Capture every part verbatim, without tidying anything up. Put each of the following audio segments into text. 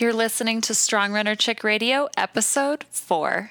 You're listening to Strong Runner Chick Radio, episode four.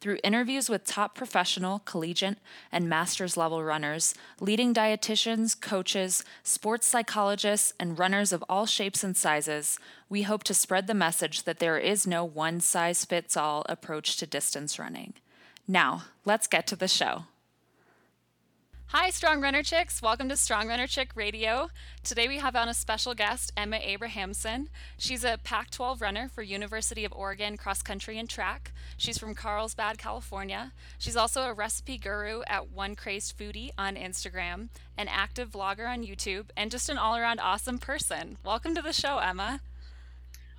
Through interviews with top professional, collegiate, and master's level runners, leading dietitians, coaches, sports psychologists, and runners of all shapes and sizes, we hope to spread the message that there is no one-size-fits-all approach to distance running. Now, let's get to the show. Hi, Strong Runner Chicks. Welcome to Strong Runner Chick Radio. Today we have on a special guest, Emma Abrahamson. She's a Pac twelve runner for University of Oregon cross country and track. She's from Carlsbad, California. She's also a recipe guru at One Crazed Foodie on Instagram, an active vlogger on YouTube, and just an all-around awesome person. Welcome to the show, Emma.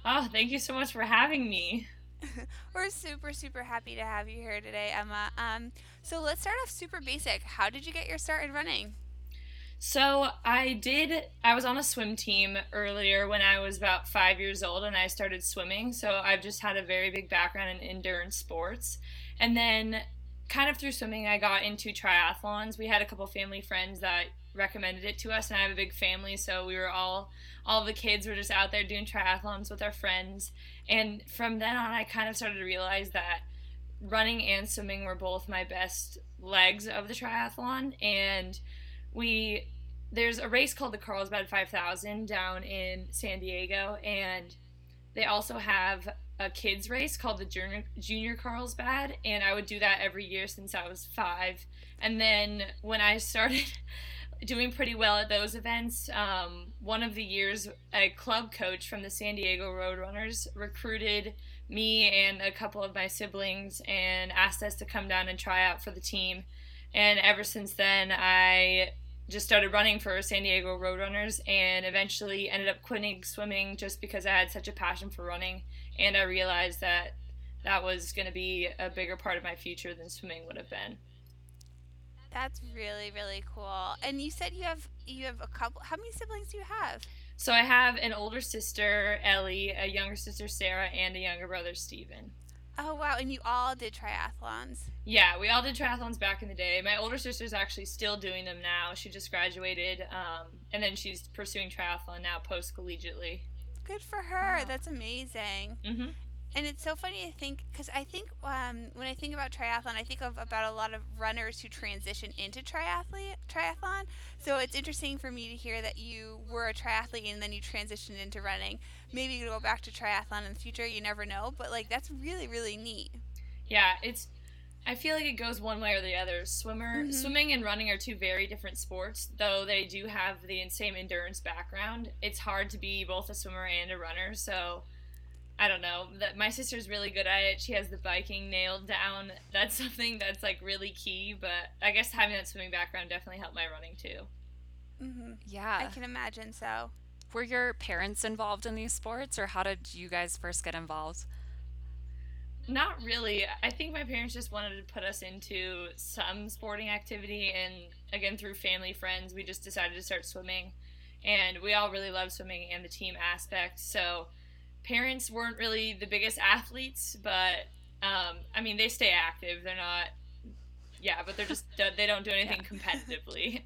Oh, thank you so much for having me. We're super, super happy to have you here today, Emma. Um, so let's start off super basic. How did you get your start in running? So I did, I was on a swim team earlier when I was about five years old, and I started swimming. So I've just had a very big background in endurance sports. And then kind of through swimming, I got into triathlons. We had a couple family friends that recommended it to us, and I have a big family, so we were all all the kids were just out there doing triathlons with our friends. And from then on, I kind of started to realize that running and swimming were both my best legs of the triathlon. And we there's a race called the Carlsbad five thousand down in San Diego, and they also have a kids race called the junior, junior Carlsbad, and I would do that every year since I was five. And then when I started doing pretty well at those events, um, one of the years a club coach from the San Diego Roadrunners recruited me and a couple of my siblings and asked us to come down and try out for the team. And ever since then, I just started running for San Diego Roadrunners and eventually ended up quitting swimming just because I had such a passion for running, and I realized that that was going to be a bigger part of my future than swimming would have been. That's really, really cool. And you said you have you have a couple. How many siblings do you have? So I have an older sister, Ellie, a younger sister, Sarah, and a younger brother, Steven. Oh, wow. And you all did triathlons? Yeah, we all did triathlons back in the day. My older sister's actually still doing them now. She just graduated, um, and then she's pursuing triathlon now post-collegiately. Good for her. Wow. That's amazing. Mm-hmm. And it's so funny to think, because I think um, when I think about triathlon, I think of about a lot of runners who transition into triathlete, triathlon. So it's interesting for me to hear that you were a triathlete and then you transitioned into running. Maybe you go back to triathlon in the future. You never know. But, like, that's really, really neat. Yeah, it's. I feel like it goes one way or the other. Swimmer, mm-hmm. Swimming and running are two very different sports, though they do have the same endurance background. It's hard to be both a swimmer and a runner, so I don't know. That my sister's really good at it. She has the biking nailed down. That's something that's like really key. But I guess having that swimming background definitely helped my running too. Mm-hmm. Yeah, I can imagine so. Were your parents involved in these sports, or how did you guys first get involved? Not really. I think my parents just wanted to put us into some sporting activity, and again through family friends, we just decided to start swimming, and we all really love swimming and the team aspect. So parents weren't really the biggest athletes, but um, I mean, they stay active. They're not, yeah, but they're just, they don't do anything yeah. competitively.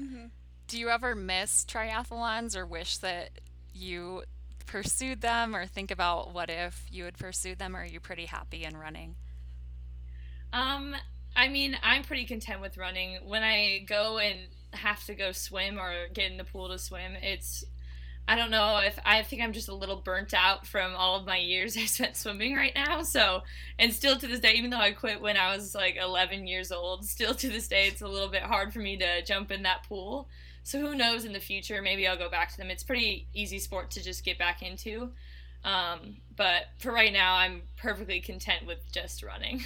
Mm-hmm. Do you ever miss triathlons or wish that you pursued them, or think about what if you had pursued them, or are you pretty happy in running? Um, I mean, I'm pretty content with running. When I go and have to go swim or get in the pool to swim, it's, I don't know if I think I'm just a little burnt out from all of my years I spent swimming right now. So, and still to this day, even though I quit when I was like eleven years old, still to this day, it's a little bit hard for me to jump in that pool. So who knows, in the future, maybe I'll go back to them. It's pretty easy sport to just get back into. Um, but for right now, I'm perfectly content with just running.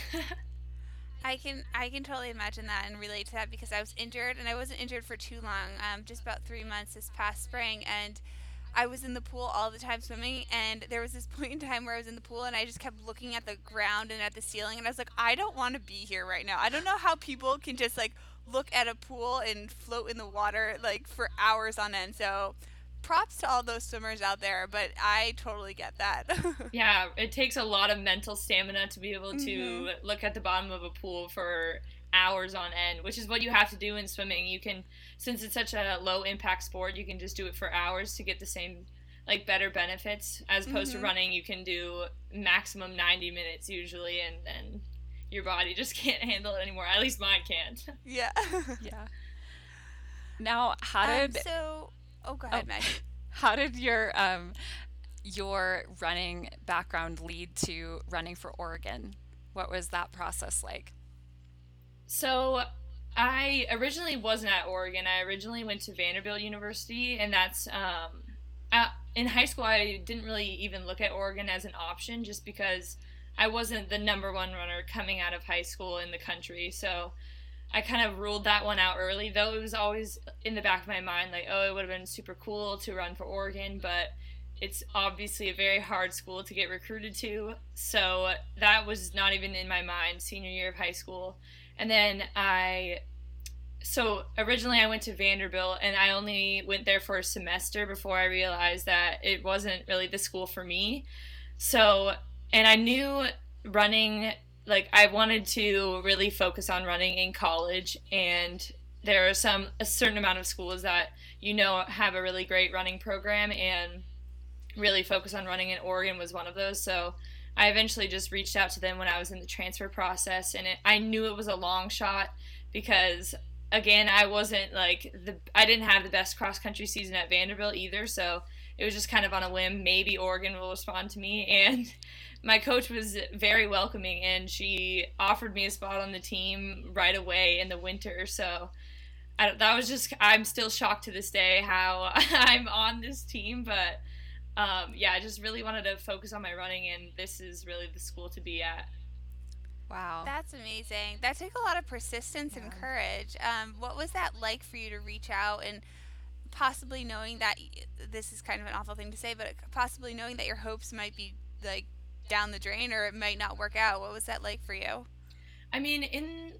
I can I can totally imagine that and relate to that, because I was injured, and I wasn't injured for too long, um, just about three months this past spring, and I was in the pool all the time swimming, and there was this point in time where I was in the pool and I just kept looking at the ground and at the ceiling, and I was like, I don't want to be here right now. I don't know how people can just like look at a pool and float in the water like for hours on end. So props to all those swimmers out there, but I totally get that. Yeah, it takes a lot of mental stamina to be able to mm-hmm. look at the bottom of a pool for hours on end, which is what you have to do in swimming. You can, since it's such a low impact sport, you can just do it for hours to get the same, like, better benefits, as opposed mm-hmm. to running. You can do maximum ninety minutes usually, and then your body just can't handle it anymore. At least mine can't. Yeah. Yeah. Now, how did um, so oh go ahead, oh, Maggie. How did your um your running background lead to running for Oregon? What was that process like? So I originally wasn't at Oregon. I originally went to Vanderbilt University, and that's um, I, in high school I didn't really even look at Oregon as an option, just because I wasn't the number one runner coming out of high school in the country. So I kind of ruled that one out early, though it was always in the back of my mind, like, oh, it would have been super cool to run for Oregon, but it's obviously a very hard school to get recruited to. So that was not even in my mind senior year of high school. And then I, so originally I went to Vanderbilt, and I only went there for a semester before I realized that it wasn't really the school for me. So, and I knew running, like, I wanted to really focus on running in college, and there are some, a certain amount of schools that, you know, have a really great running program, and really focus on running, in Oregon was one of those. So I eventually just reached out to them when I was in the transfer process, and it, I knew it was a long shot, because again, I wasn't like the I didn't have the best cross country season at Vanderbilt either, so it was just kind of on a whim. Maybe Oregon will respond to me, and my coach was very welcoming, and she offered me a spot on the team right away in the winter. So I, that was just I'm still shocked to this day how I'm on this team, but. Um, yeah, I just really wanted to focus on my running, and this is really the school to be at. Wow. That's amazing. That took a lot of persistence yeah. and courage. Um, what was that like for you to reach out and possibly knowing that, this is kind of an awful thing to say, but possibly knowing that your hopes might be like down the drain or it might not work out? What was that like for you? I mean, in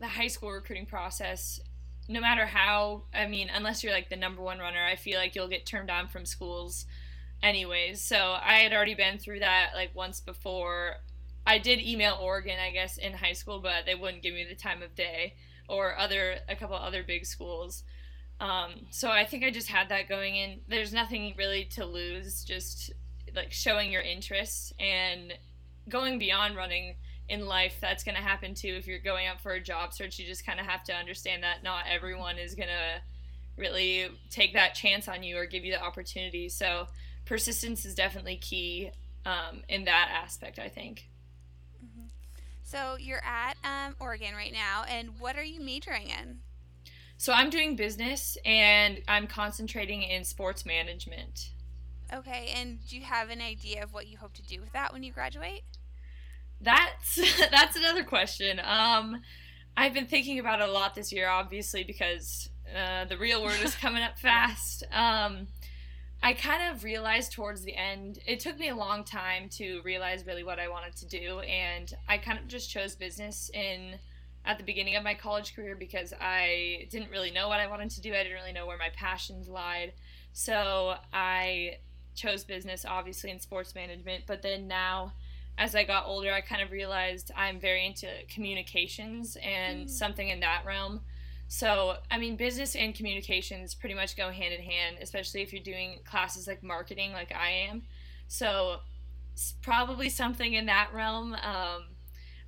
the high school recruiting process, no matter how, I mean, unless you're like the number one runner, I feel like you'll get turned down from schools anyways. So I had already been through that like once before. I did email Oregon, I guess, in high school, but they wouldn't give me the time of day, or other a couple other big schools. Um, so I think I just had that going in. There's nothing really to lose, just like showing your interests and going beyond running in life. That's going to happen too. If you're going out for a job search, you just kind of have to understand that not everyone is going to really take that chance on you or give you the opportunity. So persistence is definitely key um, in that aspect, I think. Mm-hmm. So you're at um, Oregon right now, and what are you majoring in? So I'm doing business, and I'm concentrating in sports management. Okay, and do you have an idea of what you hope to do with that when you graduate? That's that's another question. Um, I've been thinking about it a lot this year, obviously, because uh, the real world is coming up fast. Um I kind of realized towards the end, it took me a long time to realize really what I wanted to do, and I kind of just chose business in at the beginning of my college career because I didn't really know what I wanted to do. I didn't really know where my passions lied. So I chose business, obviously, in sports management, but then now as I got older, I kind of realized I'm very into communications and mm. something in that realm. So, I mean, business and communications pretty much go hand in hand, especially if you're doing classes like marketing like I am. So, probably something in that realm. Um,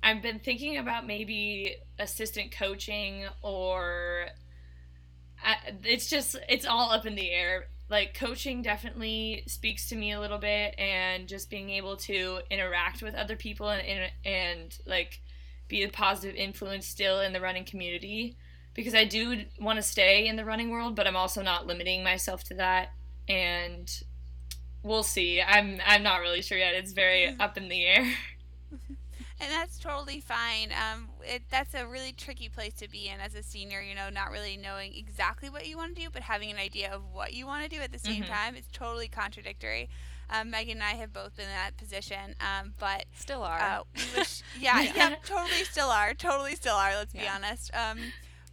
I've been thinking about maybe assistant coaching, or I, it's just, it's all up in the air. Like, coaching definitely speaks to me a little bit, and just being able to interact with other people and, and, and like, be a positive influence still in the running community. Because I do want to stay in the running world, but I'm also not limiting myself to that, and we'll see. I'm I'm not really sure yet. It's very up in the air. And that's totally fine. Um, it, that's a really tricky place to be in as a senior, you know, not really knowing exactly what you want to do, but having an idea of what you want to do at the same mm-hmm. time. It's totally contradictory. Um, Megan and I have both been in that position, um, but still are. Uh, we wish, yeah, yeah, yeah, totally still are. Totally still are. Let's yeah. be honest. Um,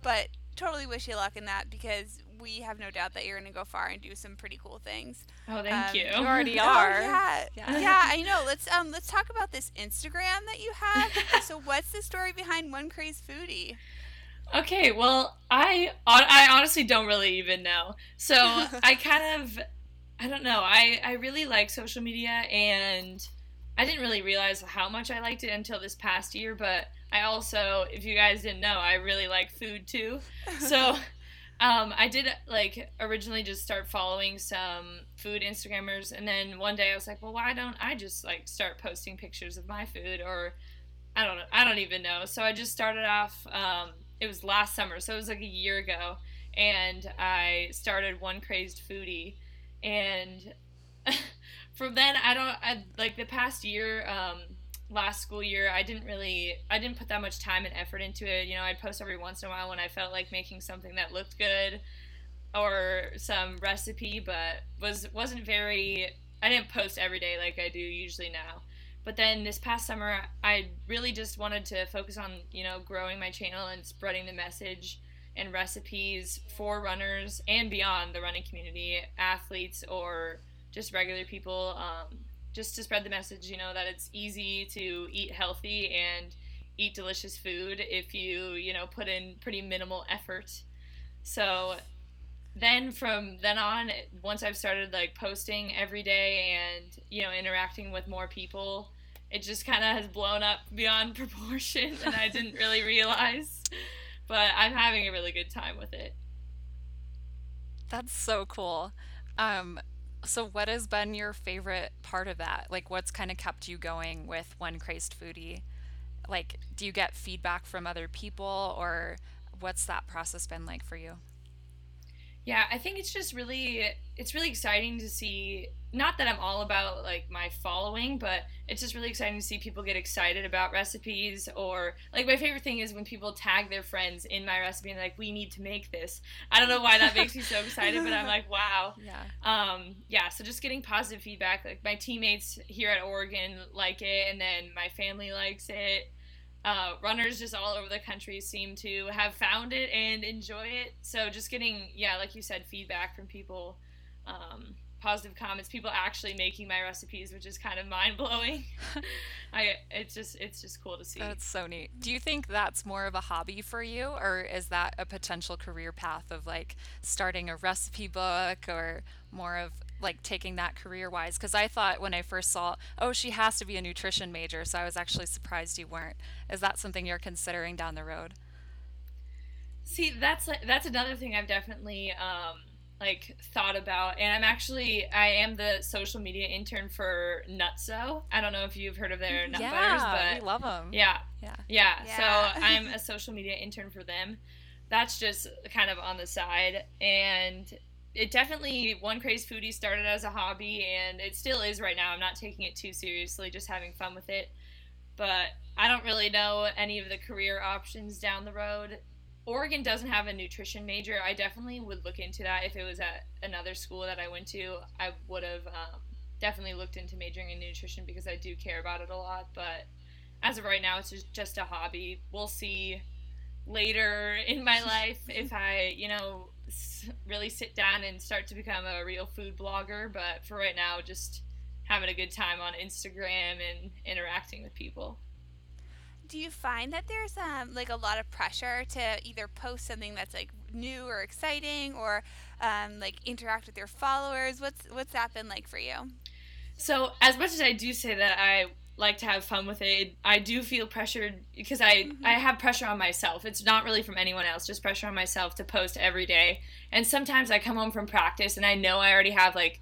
but totally wish you luck in that, because we have no doubt that you're going to go far and do some pretty cool things. Oh, thank um, you. You already are. Oh, yeah. yeah, yeah, I know. Let's um, let's talk about this Instagram that you have. So, what's the story behind One Crazed Foodie? Okay, well, I I honestly don't really even know. So I kind of. I don't know. I, I really like social media, and I didn't really realize how much I liked it until this past year, but I also, if you guys didn't know, I really like food too. So um, I did like originally just start following some food Instagrammers, and then one day I was like, well, why don't I just like start posting pictures of my food, or I don't know. I don't even know. So I just started off, um, it was last summer, so it was like a year ago, and I started One Crazed Foodie. And from then, I don't, I, like, the past year, um, last school year, I didn't really, I didn't put that much time and effort into it. You know, I'd post every once in a while when I felt like making something that looked good or some recipe, but was, wasn't very, I didn't post every day like I do usually now. But then this past summer, I really just wanted to focus on, you know, growing my channel and spreading the message and recipes for runners and beyond the running community, athletes or just regular people, um, just to spread the message, you know, that it's easy to eat healthy and eat delicious food if you, you know, put in pretty minimal effort. So then from then on, once I've started like posting every day and, you know, interacting with more people, it just kind of has blown up beyond proportion, and I didn't really realize. But I'm having a really good time with it. That's so cool. Um, so what has been your favorite part of that? Like, what's kind of kept you going with One Crazed Foodie? Like, do you get feedback from other people, or what's that process been like for you? Yeah, I think it's just really, it's really exciting to see, not that I'm all about like my following, but it's just really exciting to see people get excited about recipes, or like my favorite thing is when people tag their friends in my recipe and like, we need to make this. I don't know why that makes me so excited, but I'm like, wow. Yeah. Um, yeah. So just getting positive feedback, like my teammates here at Oregon like it, and then my family likes it. Uh, runners just all over the country seem to have found it and enjoy it. So just getting, yeah, like you said, feedback from people, um, positive comments, people actually making my recipes, which is kind of mind blowing. I, it's just, it's just cool to see. That's so neat. Do you think that's more of a hobby for you, or is that a potential career path of like starting a recipe book, or more of like taking that career wise? Because I thought when I first saw, oh, she has to be a nutrition major, so I was actually surprised you weren't. Is that something you're considering down the road? See, that's that's another thing I've definitely um like thought about, and I'm actually I am the social media intern for Nutso. I don't know if you've heard of their nut yeah, butters, but we love them. Yeah, yeah, yeah. yeah. So I'm a social media intern for them. That's just kind of on the side, and it definitely, One Crazed Foodie started as a hobby, and it still is right now. I'm not taking it too seriously, just having fun with it. But I don't really know any of the career options down the road. Oregon doesn't have a nutrition major. I definitely would look into that. If it was at another school that I went to, I would have um, definitely looked into majoring in nutrition, because I do care about it a lot. But as of right now, it's just a hobby. We'll see later in my life if I, you know, really sit down and start to become a real food blogger, but for right now, just having a good time on Instagram and interacting with people. Do you find that there's um, like a lot of pressure to either post something that's like new or exciting, or um, like interact with your followers? What's what's that been like for you? So as much as I do say that I like to have fun with it, I do feel pressured, because I, mm-hmm. I have pressure on myself. It's not really from anyone else, just pressure on myself to post every day. And sometimes I come home from practice and I know I already have like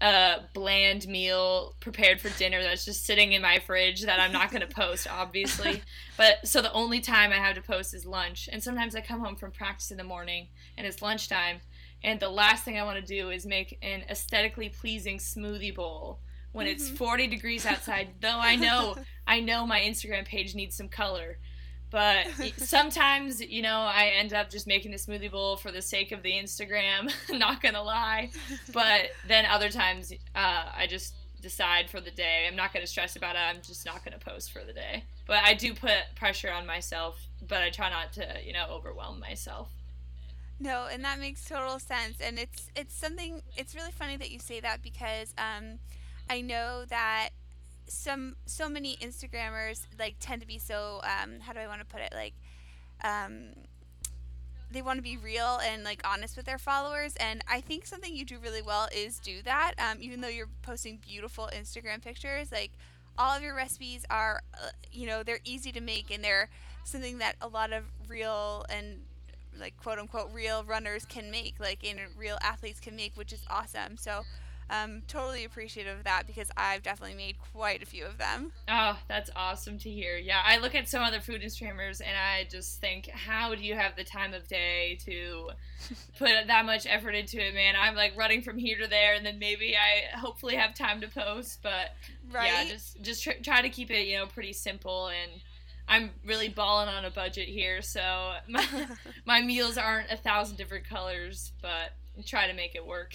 a bland meal prepared for dinner that's just sitting in my fridge that I'm not going to post, obviously. But so the only time I have to post is lunch. And sometimes I come home from practice in the morning and it's lunchtime, and the last thing I want to do is make an aesthetically pleasing smoothie bowl when mm-hmm. it's forty degrees outside, though I know I know my Instagram page needs some color. But sometimes, you know, I end up just making the smoothie bowl for the sake of the Instagram, not going to lie. But then other times uh, I just decide for the day, I'm not going to stress about it, I'm just not going to post for the day. But I do put pressure on myself, but I try not to, you know, overwhelm myself. No, and that makes total sense. And it's it's something, it's really funny that you say that, because um, I know that some so many Instagrammers like tend to be so um, how do I want to put it, like um, they want to be real and like honest with their followers. And I think something you do really well is do that, um, even though you're posting beautiful Instagram pictures, like all of your recipes are, you know, they're easy to make and they're something that a lot of real and like quote unquote real runners can make, like and real athletes can make, which is awesome. So I'm totally appreciative of that, because I've definitely made quite a few of them. Oh, that's awesome to hear. Yeah, I look at some other food Instagrammers and I just think, how do you have the time of day to put that much effort into it, man? I'm like running from here to there, and then maybe I hopefully have time to post. But right? yeah, just just tr- try to keep it, you know, pretty simple. And I'm really balling on a budget here, so my, my meals aren't a thousand different colors, but I try to make it work.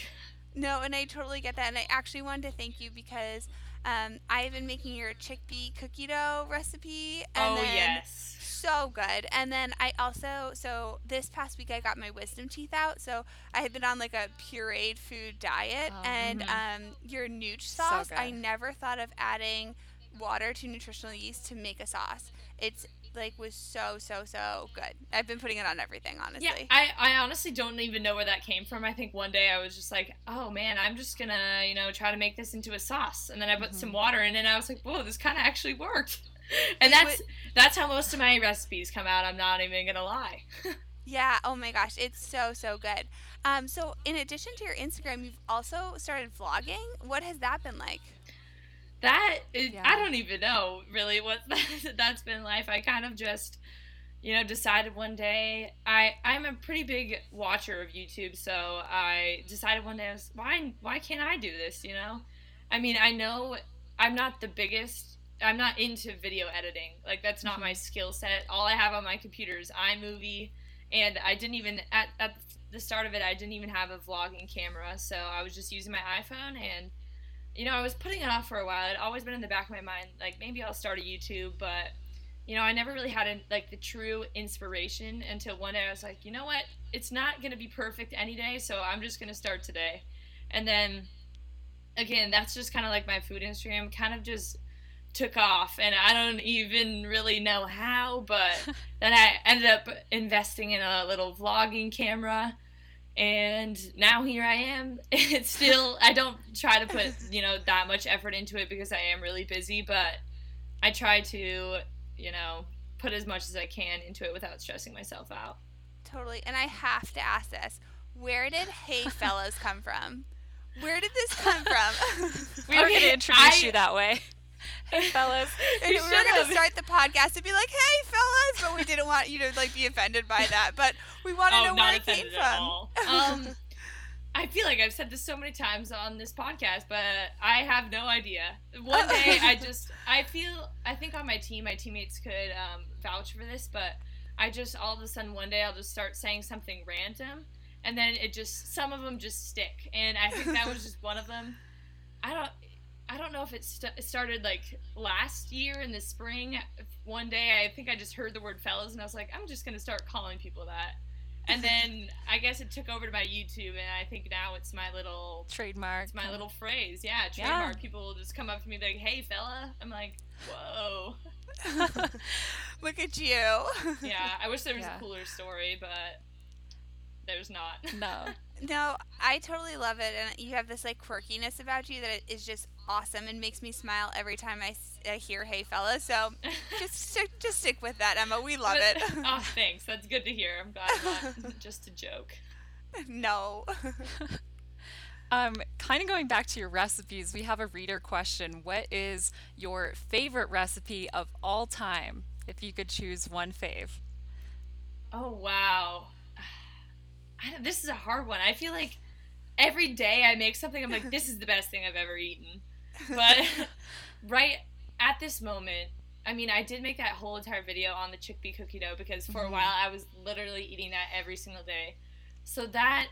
No, and I totally get that, and I actually wanted to thank you, because um, I've been making your chickpea cookie dough recipe. And oh, then, yes. So good. And then I also, so this past week I got my wisdom teeth out, so I had been on like a pureed food diet, oh, and mm-hmm. um, your nooch sauce, so I never thought of adding water to nutritional yeast to make a sauce. It's like was so so so good. I've been putting it on everything, honestly. Yeah, I, I honestly don't even know where that came from. I think one day I was just like, oh man, I'm just gonna, you know, try to make this into a sauce, and then I put mm-hmm. some water in, and I was like, whoa, this kind of actually worked. And that's that's how most of my recipes come out. I'm not even gonna lie. Yeah. Oh my gosh, it's so so good. Um. So in addition to your Instagram, you've also started vlogging. What has that been like? That is, yeah. I don't even know really what that's been like. I kind of just, you know, decided one day. I, I'm a pretty big watcher of YouTube, so I decided one day, I was, why why can't I do this, you know? I mean, I know I'm not the biggest, I'm not into video editing. Like, that's not mm-hmm. my skill set. All I have on my computer is iMovie, and I didn't even, at, at the start of it, I didn't even have a vlogging camera, so I was just using my iPhone, and you know, I was putting it off for a while. It had always been in the back of my mind, like, maybe I'll start a YouTube, but, you know, I never really had, a, like, the true inspiration until one day I was like, you know what, it's not going to be perfect any day, so I'm just going to start today. And then, again, that's just kind of like my food Instagram kind of just took off, and I don't even really know how, but then I ended up investing in a little vlogging camera. And now here I am. It's still, I don't try to put, you know, that much effort into it, because I am really busy, but I try to, you know, put as much as I can into it without stressing myself out. Totally. And I have to ask this. Where did Hey Fellas come from? Where did this come from? We were okay, going to introduce I, you that way. Hey Fellas. We were going to start the podcast and be like, hey fellas, but we didn't want you to like be offended by that, but we want to oh, know where it came from. um, I feel like I've said this so many times on this podcast, but I have no idea. One day I just, I feel, I think on my team, my teammates could um, vouch for this, but I just, all of a sudden one day I'll just start saying something random, and then it just, some of them just stick, and I think that was just one of them. I don't I don't know if it st- started like last year in the spring. One day I think I just heard the word fellas and I was like, I'm just going to start calling people that. And then I guess it took over to my YouTube, and I think now it's my little trademark. It's my little phrase. Yeah, trademark. Yeah. People will just come up to me like, hey fella. I'm like, whoa. Look at you. Yeah, I wish there was yeah. a cooler story, but there's not. No. No, I totally love it, and you have this like quirkiness about you that is just awesome and makes me smile every time I, I hear "Hey, fellas." So just stick, just stick with that, Emma. We love it. Oh, thanks. That's good to hear. I'm glad I'm not just a joke. No. um, kind of going back to your recipes, we have a reader question. What is your favorite recipe of all time? If you could choose one fave. Oh wow. I don't, this is a hard one. I feel like every day I make something, I'm like, this is the best thing I've ever eaten. But right at this moment, I mean, I did make that whole entire video on the chickpea cookie dough because for mm-hmm. a while I was literally eating that every single day. So that,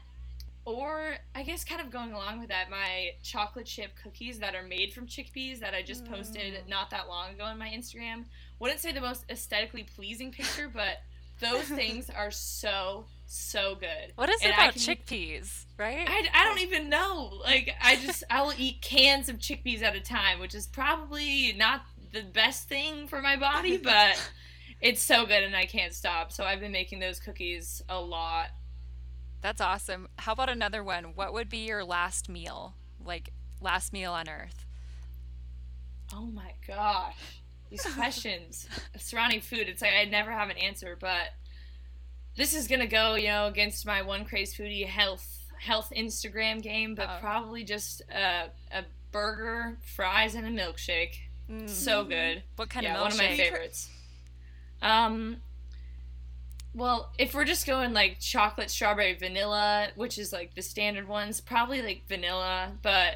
or I guess kind of going along with that, my chocolate chip cookies that are made from chickpeas that I just mm. posted not that long ago on my Instagram. Wouldn't say the most aesthetically pleasing picture, but those things are so, so good. What is and it about can, chickpeas, right? I, I don't even know. Like, I just, I will eat cans of chickpeas at a time, which is probably not the best thing for my body, but it's so good and I can't stop. So I've been making those cookies a lot. That's awesome. How about another one? What would be your last meal? Like, last meal on earth? Oh my gosh. These questions surrounding food. It's like I never have an answer, but this is going to go, you know, against my One Crazed Foodie health health Instagram game, but Uh-oh. probably just a, a burger, fries, and a milkshake. Mm-hmm. So good. What kind yeah, of milkshake? One of my favorites. Um, well, if we're just going like chocolate, strawberry, vanilla, which is like the standard ones, probably like vanilla, but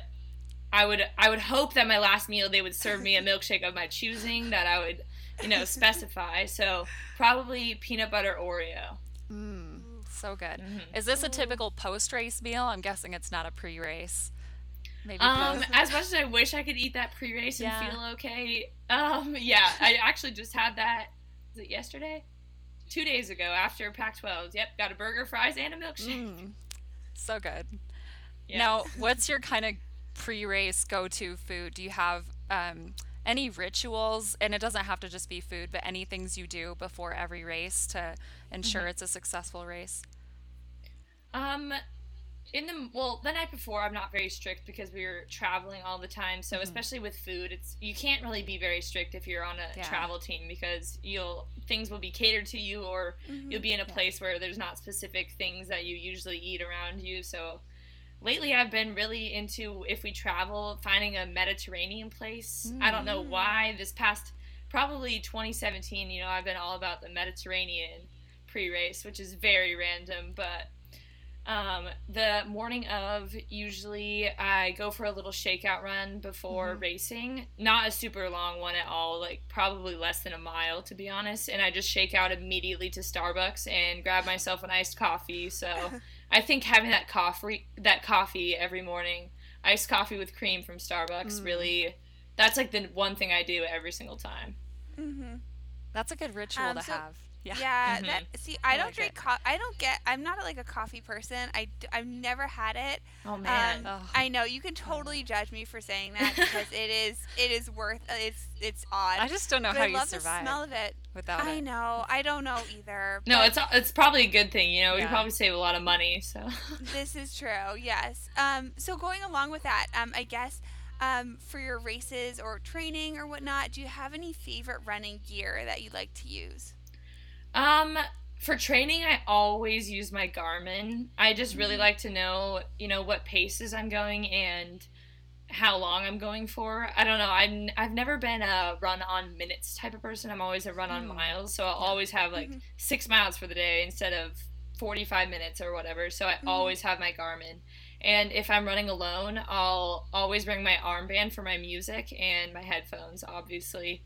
I would I would hope that my last meal they would serve me a milkshake of my choosing that I would, you know, specify. So probably peanut butter Oreo. Mm, so good. Mm-hmm. Is this a typical post-race meal? I'm guessing it's not a pre-race. Maybe um, both. As much as I wish I could eat that pre-race and yeah. feel okay. Um, yeah, I actually just had that, was it yesterday? Two days ago after Pac twelve. Yep, got a burger, fries, and a milkshake. Mm, so good. Yeah. Now, what's your kind of pre-race go-to food? Do you have um, any rituals? And it doesn't have to just be food, but any things you do before every race to ensure mm-hmm. it's a successful race? Um, in the well, the night before, I'm not very strict because we were traveling all the time. So mm-hmm. especially with food, it's you can't really be very strict if you're on a yeah. travel team because you'll things will be catered to you, or mm-hmm. you'll be in a yeah. place where there's not specific things that you usually eat around you. So lately, I've been really into, if we travel, finding a Mediterranean place. Mm-hmm. I don't know why. This past probably twenty seventeen, you know, I've been all about the Mediterranean pre-race, which is very random, but. Um, the morning of, usually I go for a little shakeout run before mm-hmm. racing. Not a super long one at all, like probably less than a mile, to be honest. And I just shake out immediately to Starbucks and grab myself an iced coffee. So I think having that coffee, that coffee every morning, iced coffee with cream from Starbucks, mm-hmm. really, that's like the one thing I do every single time. Mm-hmm. That's a good ritual um, to so- have. Yeah. yeah mm-hmm. that, see, I, I don't like drink coffee. I don't get. I'm not like a coffee person. I I've never had it. Oh man. Um, oh. I know you can totally judge me for saying that because it is. It is worth. It's it's odd. I just don't know but how I you love survive. The smell of it. Without. I know. It. I don't know either. No, it's it's probably a good thing. You know, yeah. we probably save a lot of money. So. This is true. Yes. Um. So going along with that, um, I guess. Um, for your races or training or whatnot, do you have any favorite running gear that you like to use? Um, for training, I always use my Garmin. I just really like to know, you know, what paces I'm going and how long I'm going for. I don't know. I'm, I've never been a run on minutes type of person. I'm always a run on miles. So I'll always have like mm-hmm. six miles for the day instead of forty-five minutes or whatever. So I mm-hmm. always have my Garmin. And if I'm running alone, I'll always bring my armband for my music and my headphones, obviously.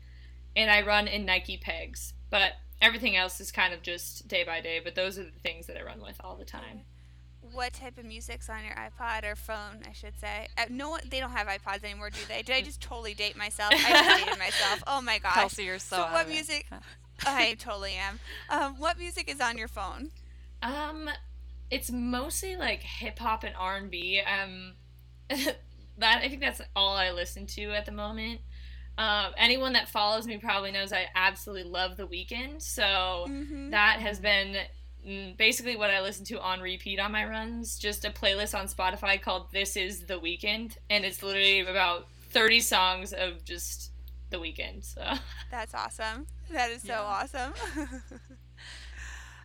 And I run in Nike pegs, but everything else is kind of just day by day, but those are the things that I run with all the time. What type of music's on your iPod or phone, I should say? Uh, no, they don't have iPods anymore, do they? Did I just totally date myself? I just dated myself. Oh, my gosh. Kelsey, you're so, so what music? Oh, I totally am. Um, what music is on your phone? Um, it's mostly, like, hip-hop and R and B. Um, that I think that's all I listen to at the moment. Um, anyone that follows me probably knows I absolutely love The Weeknd, so mm-hmm. that has been basically what I listen to on repeat on my runs, just a playlist on Spotify called This Is The Weeknd, and it's literally about thirty songs of just The Weeknd. So. That's awesome. That is so yeah. awesome.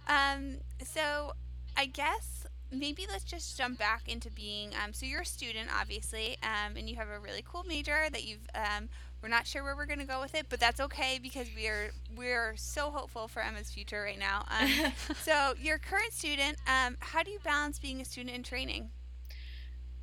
um, so I guess maybe let's just jump back into being, um, so you're a student, obviously, um, and you have a really cool major that you've, um, we're not sure where we're going to go with it, but that's okay because we are we're so hopeful for Emma's future right now. Um, so you're a current student. Um, how do you balance being a student and training?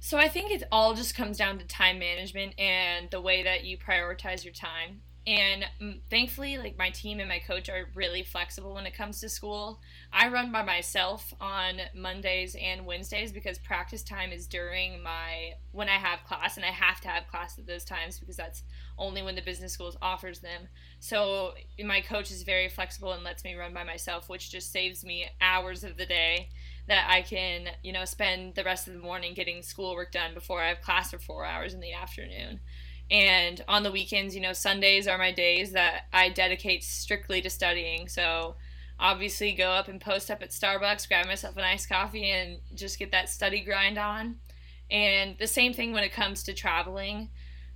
So I think it all just comes down to time management and the way that you prioritize your time. And thankfully, like, my team and my coach are really flexible when it comes to school. I run by myself on Mondays and Wednesdays because practice time is during my, when I have class, and I have to have class at those times because that's only when the business schools offers them. So my coach is very flexible and lets me run by myself, which just saves me hours of the day that I can, you know, spend the rest of the morning getting schoolwork done before I have class for four hours in the afternoon. And on the weekends, you know, Sundays are my days that I dedicate strictly to studying. So obviously go up and post up at Starbucks, grab myself an iced coffee, and just get that study grind on. And the same thing when it comes to traveling,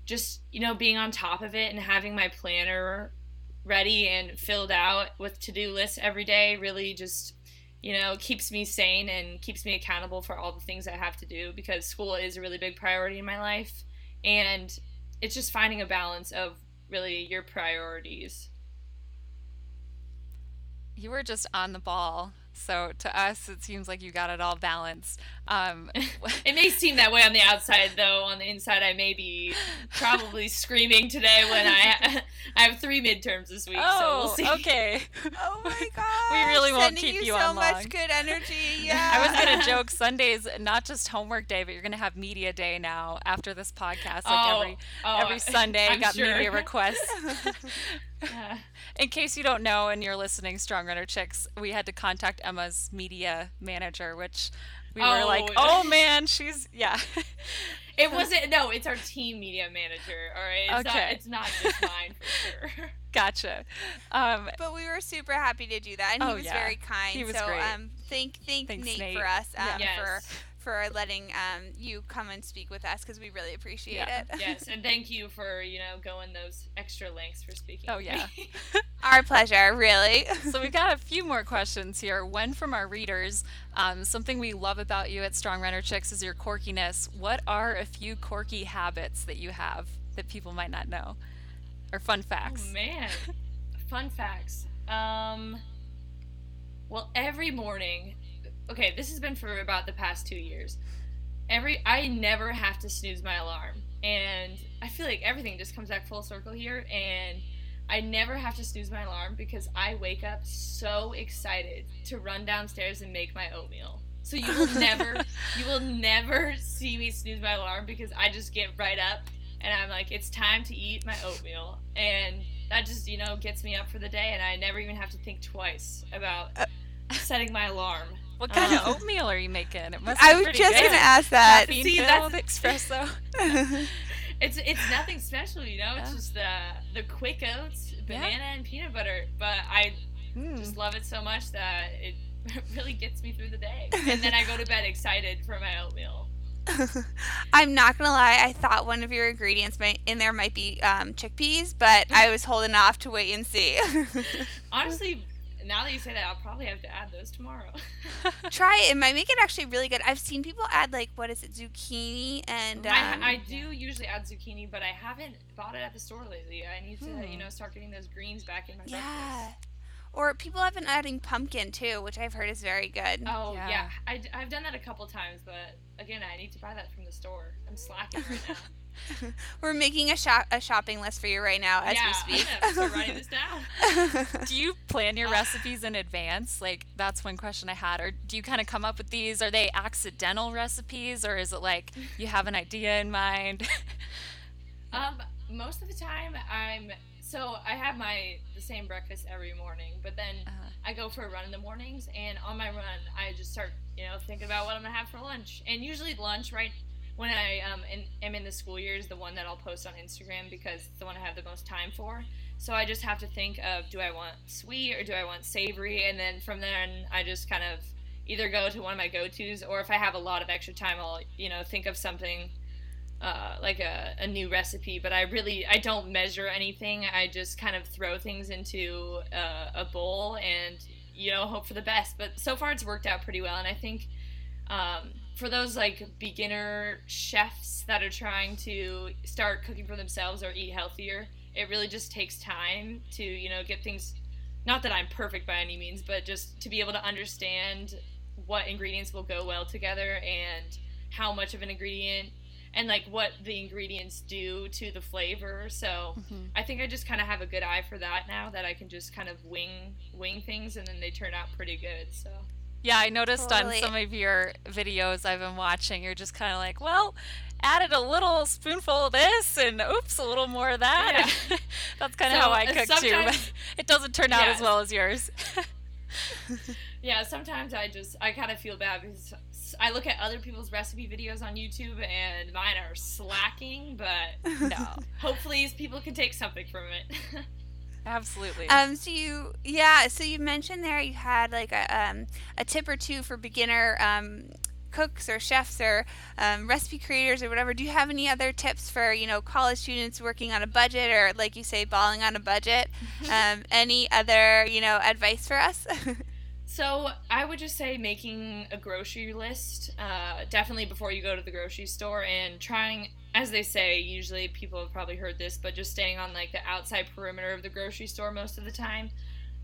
just, you know, being on top of it and having my planner ready and filled out with to-do lists every day really just, you know, keeps me sane and keeps me accountable for all the things I have to do, because school is a really big priority in my life. And it's just finding a balance of really your priorities. You were just on the ball. So to us, it seems like you got it all balanced. Um, it may seem that way on the outside, though. On the inside, I may be probably screaming today when I I have three midterms this week. Oh, so we'll see. Okay. Oh my God! We really won't keep you, you on so long. Sending you so much good energy. Yeah. I was gonna joke Sunday's not just homework day, but you're gonna have media day now after this podcast. Like oh, every oh, every Sunday, I got sure. media requests. Yeah. In case you don't know and you're listening, Strong Runner Chicks, we had to contact Emma's media manager, which we oh. were like, oh man, she's, yeah. It wasn't, no, it's our team media manager, all right? It's okay. Not, it's not just mine, for sure. Gotcha. Um, but we were super happy to do that, and oh, he was yeah. very kind. He was so, great. Um, thank, thank Thanks, Nate, Nate, for us, um, yes. for for letting um, you come and speak with us, because we really appreciate yeah. it. Yes, and thank you for, you know, going those extra lengths for speaking. Oh, yeah. Our pleasure, really. So we've got a few more questions here. One from our readers. Um, something we love about you at Strong Runner Chicks is your quirkiness. What are a few quirky habits that you have that people might not know? Or fun facts. Oh, man. Fun facts. Um, well, every morning... Okay, this has been for about the past two years. Every I never have to snooze my alarm. And I feel like everything just comes back full circle here. And I never have to snooze my alarm because I wake up so excited to run downstairs and make my oatmeal. So you will never, you will never see me snooze my alarm, because I just get right up and I'm like, it's time to eat my oatmeal. And that just, you know, gets me up for the day. And I never even have to think twice about setting my alarm. What kind um, of oatmeal are you making? It must be I was just going to ask that. Caffeine See, filled that's espresso. it's it's nothing special, you know. Yeah. It's just the the quick oats, banana, yeah. and peanut butter. But I mm. just love it so much that it really gets me through the day. And then I go to bed excited for my oatmeal. I'm not going to lie. I thought one of your ingredients might, in there might be um, chickpeas, but I was holding off to wait and see. Honestly, now that you say that, I'll probably have to add those tomorrow. Try it. It might make it actually really good. I've seen people add, like, what is it, zucchini? And um, I, I do usually add zucchini, but I haven't bought it at the store lately. I need to, hmm. you know, start getting those greens back in my yeah. breakfast. Or people have been adding pumpkin, too, which I've heard is very good. Oh, yeah. yeah. I, I've done that a couple times, but, again, I need to buy that from the store. I'm slacking right now. We're making a shop a shopping list for you right now as yeah, we speak. Yeah, so writing this down. Do you plan your recipes in advance? Like, that's one question I had. Or do you kind of come up with these? Are they accidental recipes, or is it like you have an idea in mind? um, most of the time, I'm so I have my the same breakfast every morning, but then uh-huh. I go for a run in the mornings, and on my run, I just start you know thinking about what I'm gonna have for lunch, and usually lunch right. When I um, in, am in the school year is the one that I'll post on Instagram because it's the one I have the most time for. So I just have to think of, do I want sweet or do I want savory? And then from then I just kind of either go to one of my go-tos, or if I have a lot of extra time, I'll, you know, think of something uh, like a, a new recipe. But I really, I don't measure anything. I just kind of throw things into uh, a bowl and, you know, hope for the best. But so far it's worked out pretty well. And I think, um, for those like beginner chefs that are trying to start cooking for themselves or eat healthier, it really just takes time to, you know, get things, not that I'm perfect by any means, but just to be able to understand what ingredients will go well together and how much of an ingredient and like what the ingredients do to the flavor. So mm-hmm. I think I just kind of have a good eye for that now, that I can just kind of wing wing things and then they turn out pretty good. So yeah, I noticed totally. On some of your videos I've been watching, you're just kind of like, well, added a little spoonful of this and oops, a little more of that. Yeah. That's kind of so how I cook too, but it doesn't turn out yeah. as well as yours. Yeah, sometimes I just, I kind of feel bad because I look at other people's recipe videos on YouTube and mine are slacking, but no. Hopefully these people can take something from it. Absolutely. Um. So you, yeah, so you mentioned there you had like a um a tip or two for beginner um cooks or chefs or um, recipe creators or whatever. Do you have any other tips for, you know, college students working on a budget or, like you say, balling on a budget? Um, any other, you know, advice for us? So I would just say making a grocery list, uh, definitely before you go to the grocery store, and trying, as they say, usually people have probably heard this, but just staying on like the outside perimeter of the grocery store most of the time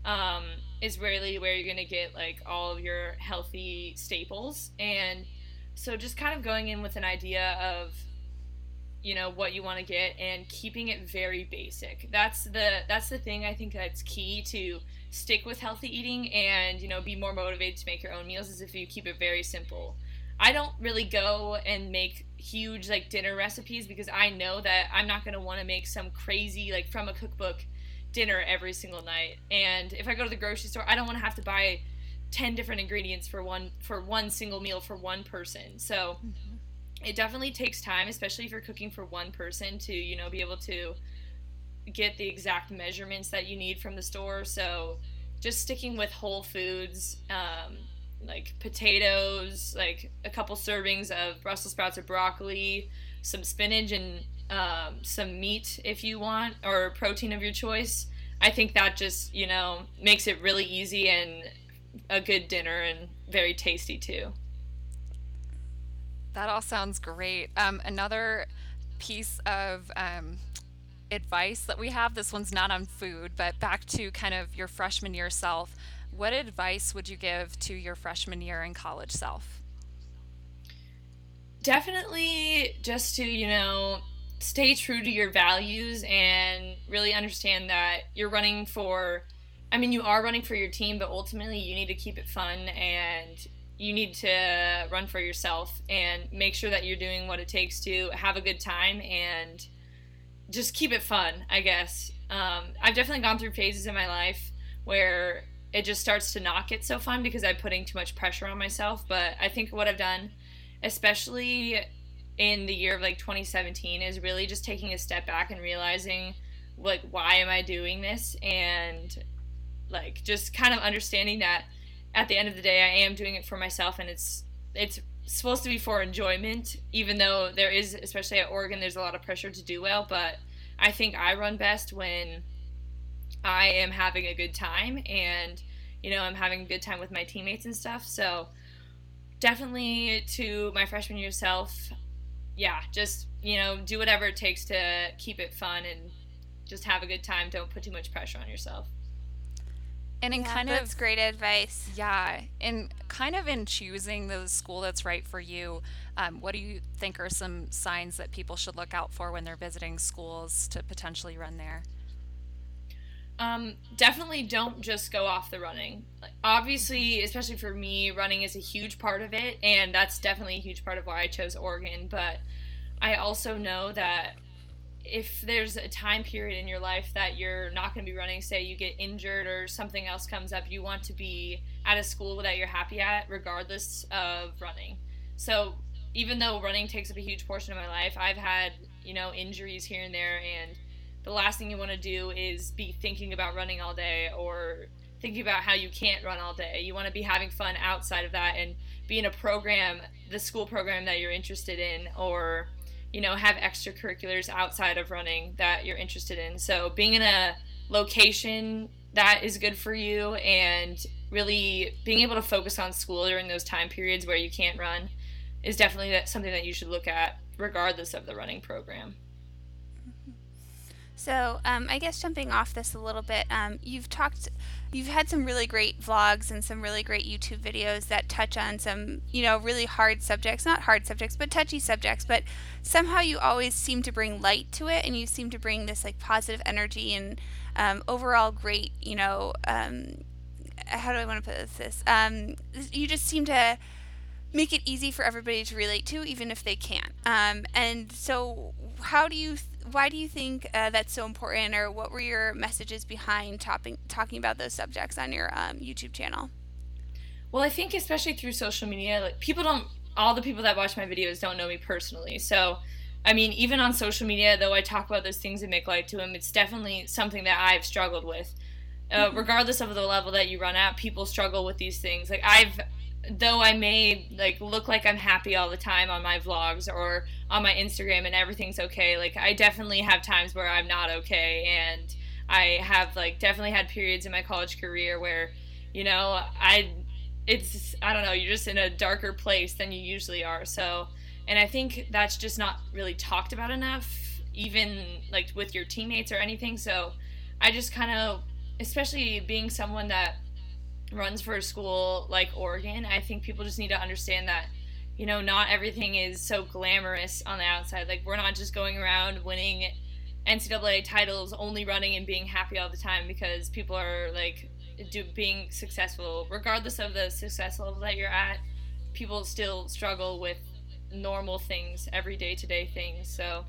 um, is really where you're going to get like all of your healthy staples. And so just kind of going in with an idea of, you know, what you want to get and keeping it very basic. That's the, that's the thing I think that's key to stick with healthy eating and, you know, be more motivated to make your own meals is if you keep it very simple. I don't really go and make huge like dinner recipes because I know that I'm not going to want to make some crazy like from a cookbook dinner every single night. And if I go to the grocery store, I don't want to have to buy ten different ingredients for one for one single meal for one person. So mm-hmm. it definitely takes time, especially if you're cooking for one person, to, you know, be able to get the exact measurements that you need from the store. So just sticking with whole foods, um, like potatoes, like a couple servings of Brussels sprouts or broccoli, some spinach, and um, some meat if you want, or protein of your choice. I think that just, you know, makes it really easy and a good dinner and very tasty too. That all sounds great. Um, another piece of um, advice that we have, this one's not on food, but back to kind of your freshman year self. What advice would you give to your freshman year and college self? Definitely just to, you know, stay true to your values and really understand that you're running for, I mean, you are running for your team, but ultimately you need to keep it fun and you need to run for yourself and make sure that you're doing what it takes to have a good time and just keep it fun, I guess. Um, I've definitely gone through phases in my life where it just starts to not get so fun because I'm putting too much pressure on myself. But I think what I've done, especially in the year of like twenty seventeen, is really just taking a step back and realizing like, why am I doing this? And like, just kind of understanding that at the end of the day, I am doing it for myself, and it's, it's supposed to be for enjoyment, even though there is, especially at Oregon, there's a lot of pressure to do well. But I think I run best when I am having a good time and, you know, I'm having a good time with my teammates and stuff. So definitely to my freshman year self, yeah, just, you know, do whatever it takes to keep it fun and just have a good time. Don't put too much pressure on yourself. And in yeah, kind that's of great advice. Yeah, and kind of in choosing the school that's right for you, um, what do you think are some signs that people should look out for when they're visiting schools to potentially run there? Um, definitely don't just go off the running. Like, obviously, especially for me, running is a huge part of it, and that's definitely a huge part of why I chose Oregon. But I also know that if there's a time period in your life that you're not going to be running, say you get injured or something else comes up, you want to be at a school that you're happy at regardless of running. So even though running takes up a huge portion of my life, I've had, you know, injuries here and there, and the last thing you want to do is be thinking about running all day or thinking about how you can't run all day. You want to be having fun outside of that and be in a program, the school program that you're interested in, or, you know, have extracurriculars outside of running that you're interested in. So being in a location that is good for you and really being able to focus on school during those time periods where you can't run is definitely something that you should look at regardless of the running program. So um, I guess jumping off this a little bit, um, you've talked, you've had some really great vlogs and some really great YouTube videos that touch on some, you know, really hard subjects, not hard subjects, but touchy subjects, but somehow you always seem to bring light to it, and you seem to bring this like positive energy and um, overall great, you know, um, how do I want to put this? Um, you just seem to make it easy for everybody to relate to, even if they can't. Um, and so how do you, th- why do you think uh, that's so important, or what were your messages behind topping, talking about those subjects on your um, YouTube channel? Well, I think especially through social media, like people don't, all the people that watch my videos don't know me personally. So, I mean, even on social media, though I talk about those things and make light to them, it's definitely something that I've struggled with. Uh, mm-hmm. Regardless of the level that you run at, people struggle with these things. Like I've, though I may like look like I'm happy all the time on my vlogs or on my Instagram and everything's okay, like I definitely have times where I'm not okay, and I have like definitely had periods in my college career where, you know, I it's I don't know, you're just in a darker place than you usually are. So, and I think that's just not really talked about enough, even like with your teammates or anything. So I just kind of, especially being someone that runs for a school like Oregon, I think people just need to understand that, you know, not everything is so glamorous on the outside. Like, we're not just going around winning N C double A titles, only running and being happy all the time, because people are like do, being successful. Regardless of the success level that you're at, people still struggle with normal things, everyday to day things. So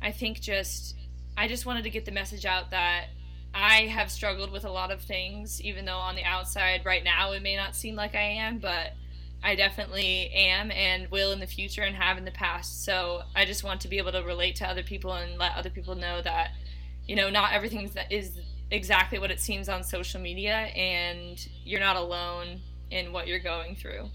I think just, I just wanted to get the message out that I have struggled with a lot of things, even though on the outside right now it may not seem like I am, but I definitely am and will in the future and have in the past. So I just want to be able to relate to other people and let other people know that, you know, not everything is exactly what it seems on social media, and you're not alone in what you're going through.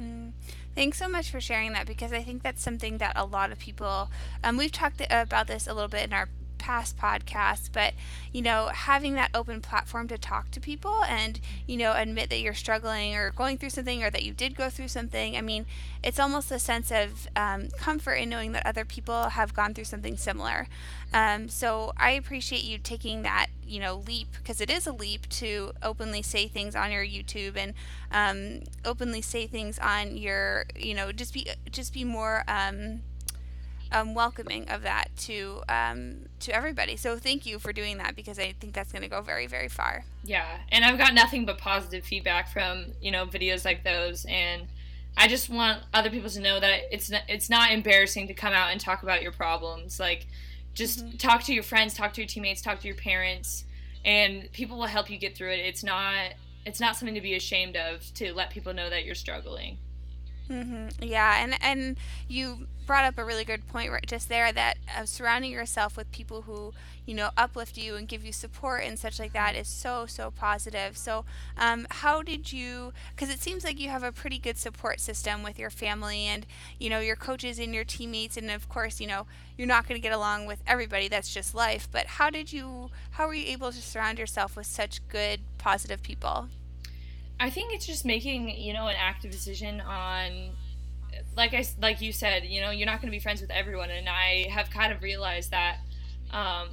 Mm. Thanks so much for sharing that, because I think that's something that a lot of people, um, we've talked about this a little bit in our past podcasts, but you know, having that open platform to talk to people and, you know, admit that you're struggling or going through something, or that you did go through something. I mean, it's almost a sense of um, comfort in knowing that other people have gone through something similar. Um, so I appreciate you taking that, you know, leap, because it is a leap to openly say things on your YouTube and um, openly say things on your, you know, just be just be more. Um, Um, welcoming of that to um, to everybody. So thank you for doing that, because I think that's going to go very, very far. Yeah, and I've got nothing but positive feedback from, you know, videos like those, and I just want other people to know that it's not, it's not embarrassing to come out and talk about your problems. Like, just mm-hmm. talk to your friends, talk to your teammates, talk to your parents, and people will help you get through it. It's not it's not something to be ashamed of, to let people know that you're struggling. Mm-hmm. Yeah, and and you brought up a really good point right just there, that uh, surrounding yourself with people who, you know, uplift you and give you support and such like that is so, so positive. So um, how did you, because it seems like you have a pretty good support system with your family and, you know, your coaches and your teammates, and of course, you know, you're not going to get along with everybody, that's just life, but how did you, how were you able to surround yourself with such good, positive people? I think it's just making, you know, an active decision on, like I, like you said, you know, you're not going to be friends with everyone. And I have kind of realized that, um,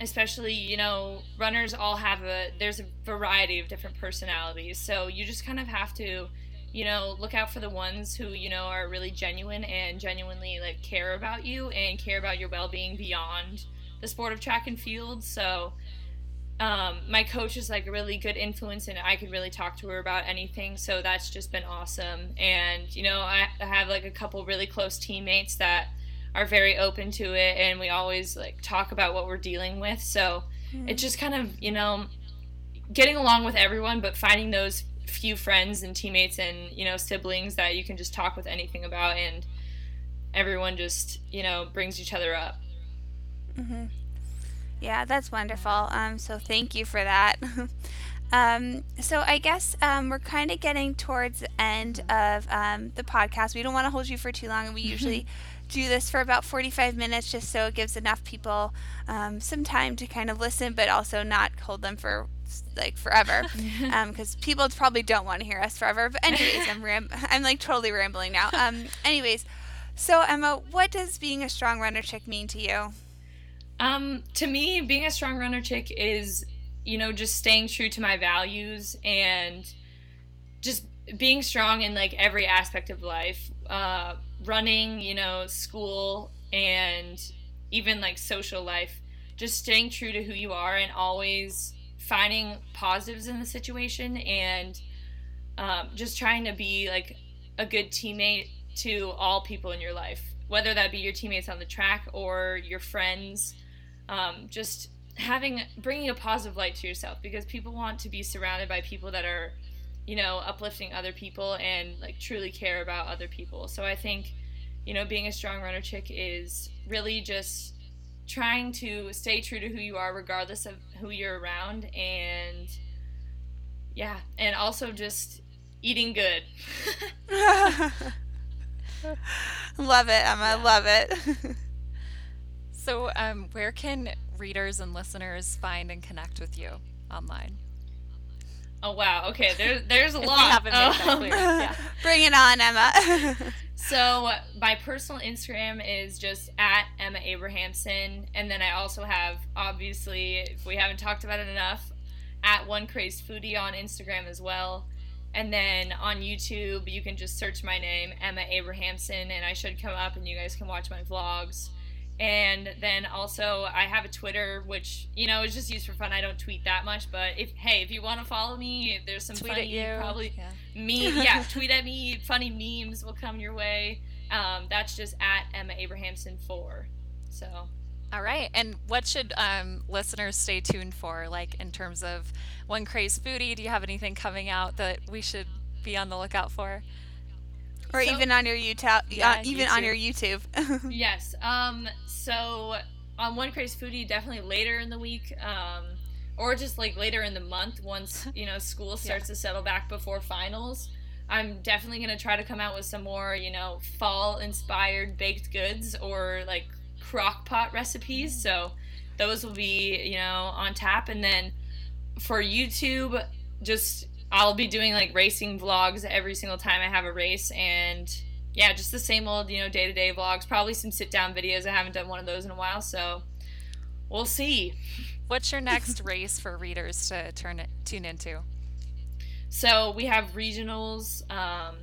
especially, you know, runners all have a, there's a variety of different personalities. So you just kind of have to, you know, look out for the ones who, you know, are really genuine and genuinely like care about you and care about your well-being beyond the sport of track and field. So Um, my coach is like a really good influence, and I could really talk to her about anything. So that's just been awesome. And, you know, I, I have like a couple really close teammates that are very open to it, and we always like talk about what we're dealing with. So mm-hmm. it's just kind of, you know, getting along with everyone, but finding those few friends and teammates and, you know, siblings that you can just talk with anything about, and everyone just, you know, brings each other up. Mm-hmm. Yeah, that's wonderful. Um, so thank you for that. um, so I guess um, we're kind of getting towards the end of um, the podcast. We don't want to hold you for too long, and we usually do this for about forty-five minutes, just so it gives enough people um, some time to kind of listen, but also not hold them for like forever, because um, people probably don't want to hear us forever. But anyways, I'm ram- I'm like totally rambling now. Um, anyways, so Emma, what does being a strong runner chick mean to you? Um, to me, being a strong runner chick is, you know, just staying true to my values and just being strong in like every aspect of life, uh, running, you know, school, and even like social life, just staying true to who you are and always finding positives in the situation and um, just trying to be like a good teammate to all people in your life, whether that be your teammates on the track or your friends. Um, just having, bringing a positive light to yourself, because people want to be surrounded by people that are, you know, uplifting other people and like truly care about other people. So I think, you know, being a strong runner chick is really just trying to stay true to who you are regardless of who you're around, and yeah, and also just eating good. Love it, Emma. Yeah. Love it. So um, where can readers and listeners find and connect with you online? Oh, wow. Okay, there, there's a lot. We haven't made that clear. Yeah. Bring it on, Emma. So my personal Instagram is just at Emma Abrahamson. And then I also have, obviously, if we haven't talked about it enough, at One Crazed Foodie on Instagram as well. And then on YouTube, you can just search my name, Emma Abrahamson, and I should come up and you guys can watch my vlogs. And then also I have a Twitter, which, you know, is just used for fun. I don't tweet that much, but if, hey, if you want to follow me, there's some tweet funny, at you. probably yeah. me, yeah, tweet at me. Funny memes will come your way. Um, that's just at Emma Abrahamson four. So, all right. And what should um, listeners stay tuned for? Like in terms of One Crazed Foodie, do you have anything coming out that we should be on the lookout for? Or so, even on your YouTube, yeah, uh, even YouTube. on your YouTube. Yes. Um. So on One Crazed Foodie, definitely later in the week, um, or just like later in the month, once you know school starts yeah. to settle back before finals, I'm definitely gonna try to come out with some more, you know, fall-inspired baked goods or like crock pot recipes. So those will be, you know, on tap. And then for YouTube, just. I'll be doing like racing vlogs every single time I have a race, and yeah, just the same old, you know, day-to-day vlogs, probably some sit-down videos. I haven't done one of those in a while, so we'll see. What's your next race for readers to turn it, tune into? So we have regionals um,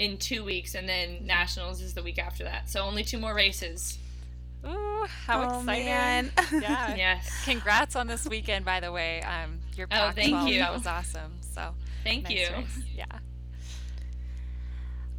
in two weeks, and then nationals is the week after that. So only two more races. Ooh, how oh, exciting. Man. Yeah. Yes. Congrats on this weekend, by the way. Um, your Pac twelve, oh, thank you. That was awesome. So thank nice you. Race. Yeah.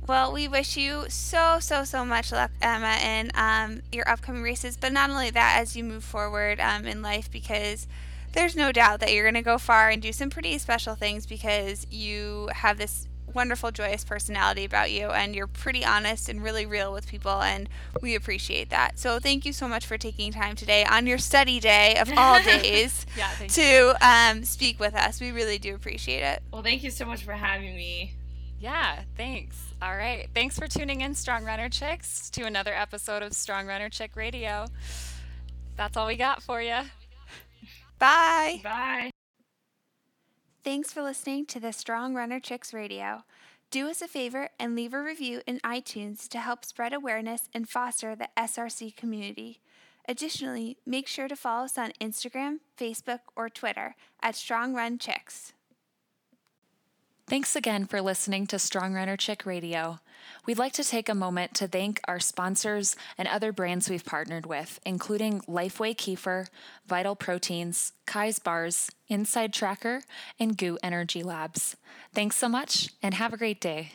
Well, we wish you so, so, so much luck, Emma, in um, your upcoming races. But not only that, as you move forward um, in life, because there's no doubt that you're going to go far and do some pretty special things, because you have this wonderful, joyous personality about you, and you're pretty honest and really real with people, and we appreciate that. So thank you so much for taking time today on your study day of all days yeah, to um, speak with us. We really do appreciate it. Well, thank you so much for having me. Yeah, thanks. All right. Thanks for tuning in, Strong Runner Chicks, to another episode of Strong Runner Chick Radio. That's all we got for you. Bye. Bye. Thanks for listening to the Strong Runner Chicks Radio. Do us a favor and leave a review in iTunes to help spread awareness and foster the S R C community. Additionally, make sure to follow us on Instagram, Facebook, or Twitter at Strong Run Chicks. Thanks again for listening to Strong Runner Chick Radio. We'd like to take a moment to thank our sponsors and other brands we've partnered with, including Lifeway Kefir, Vital Proteins, Kai's Bars, Inside Tracker, and Goo Energy Labs. Thanks so much, and have a great day.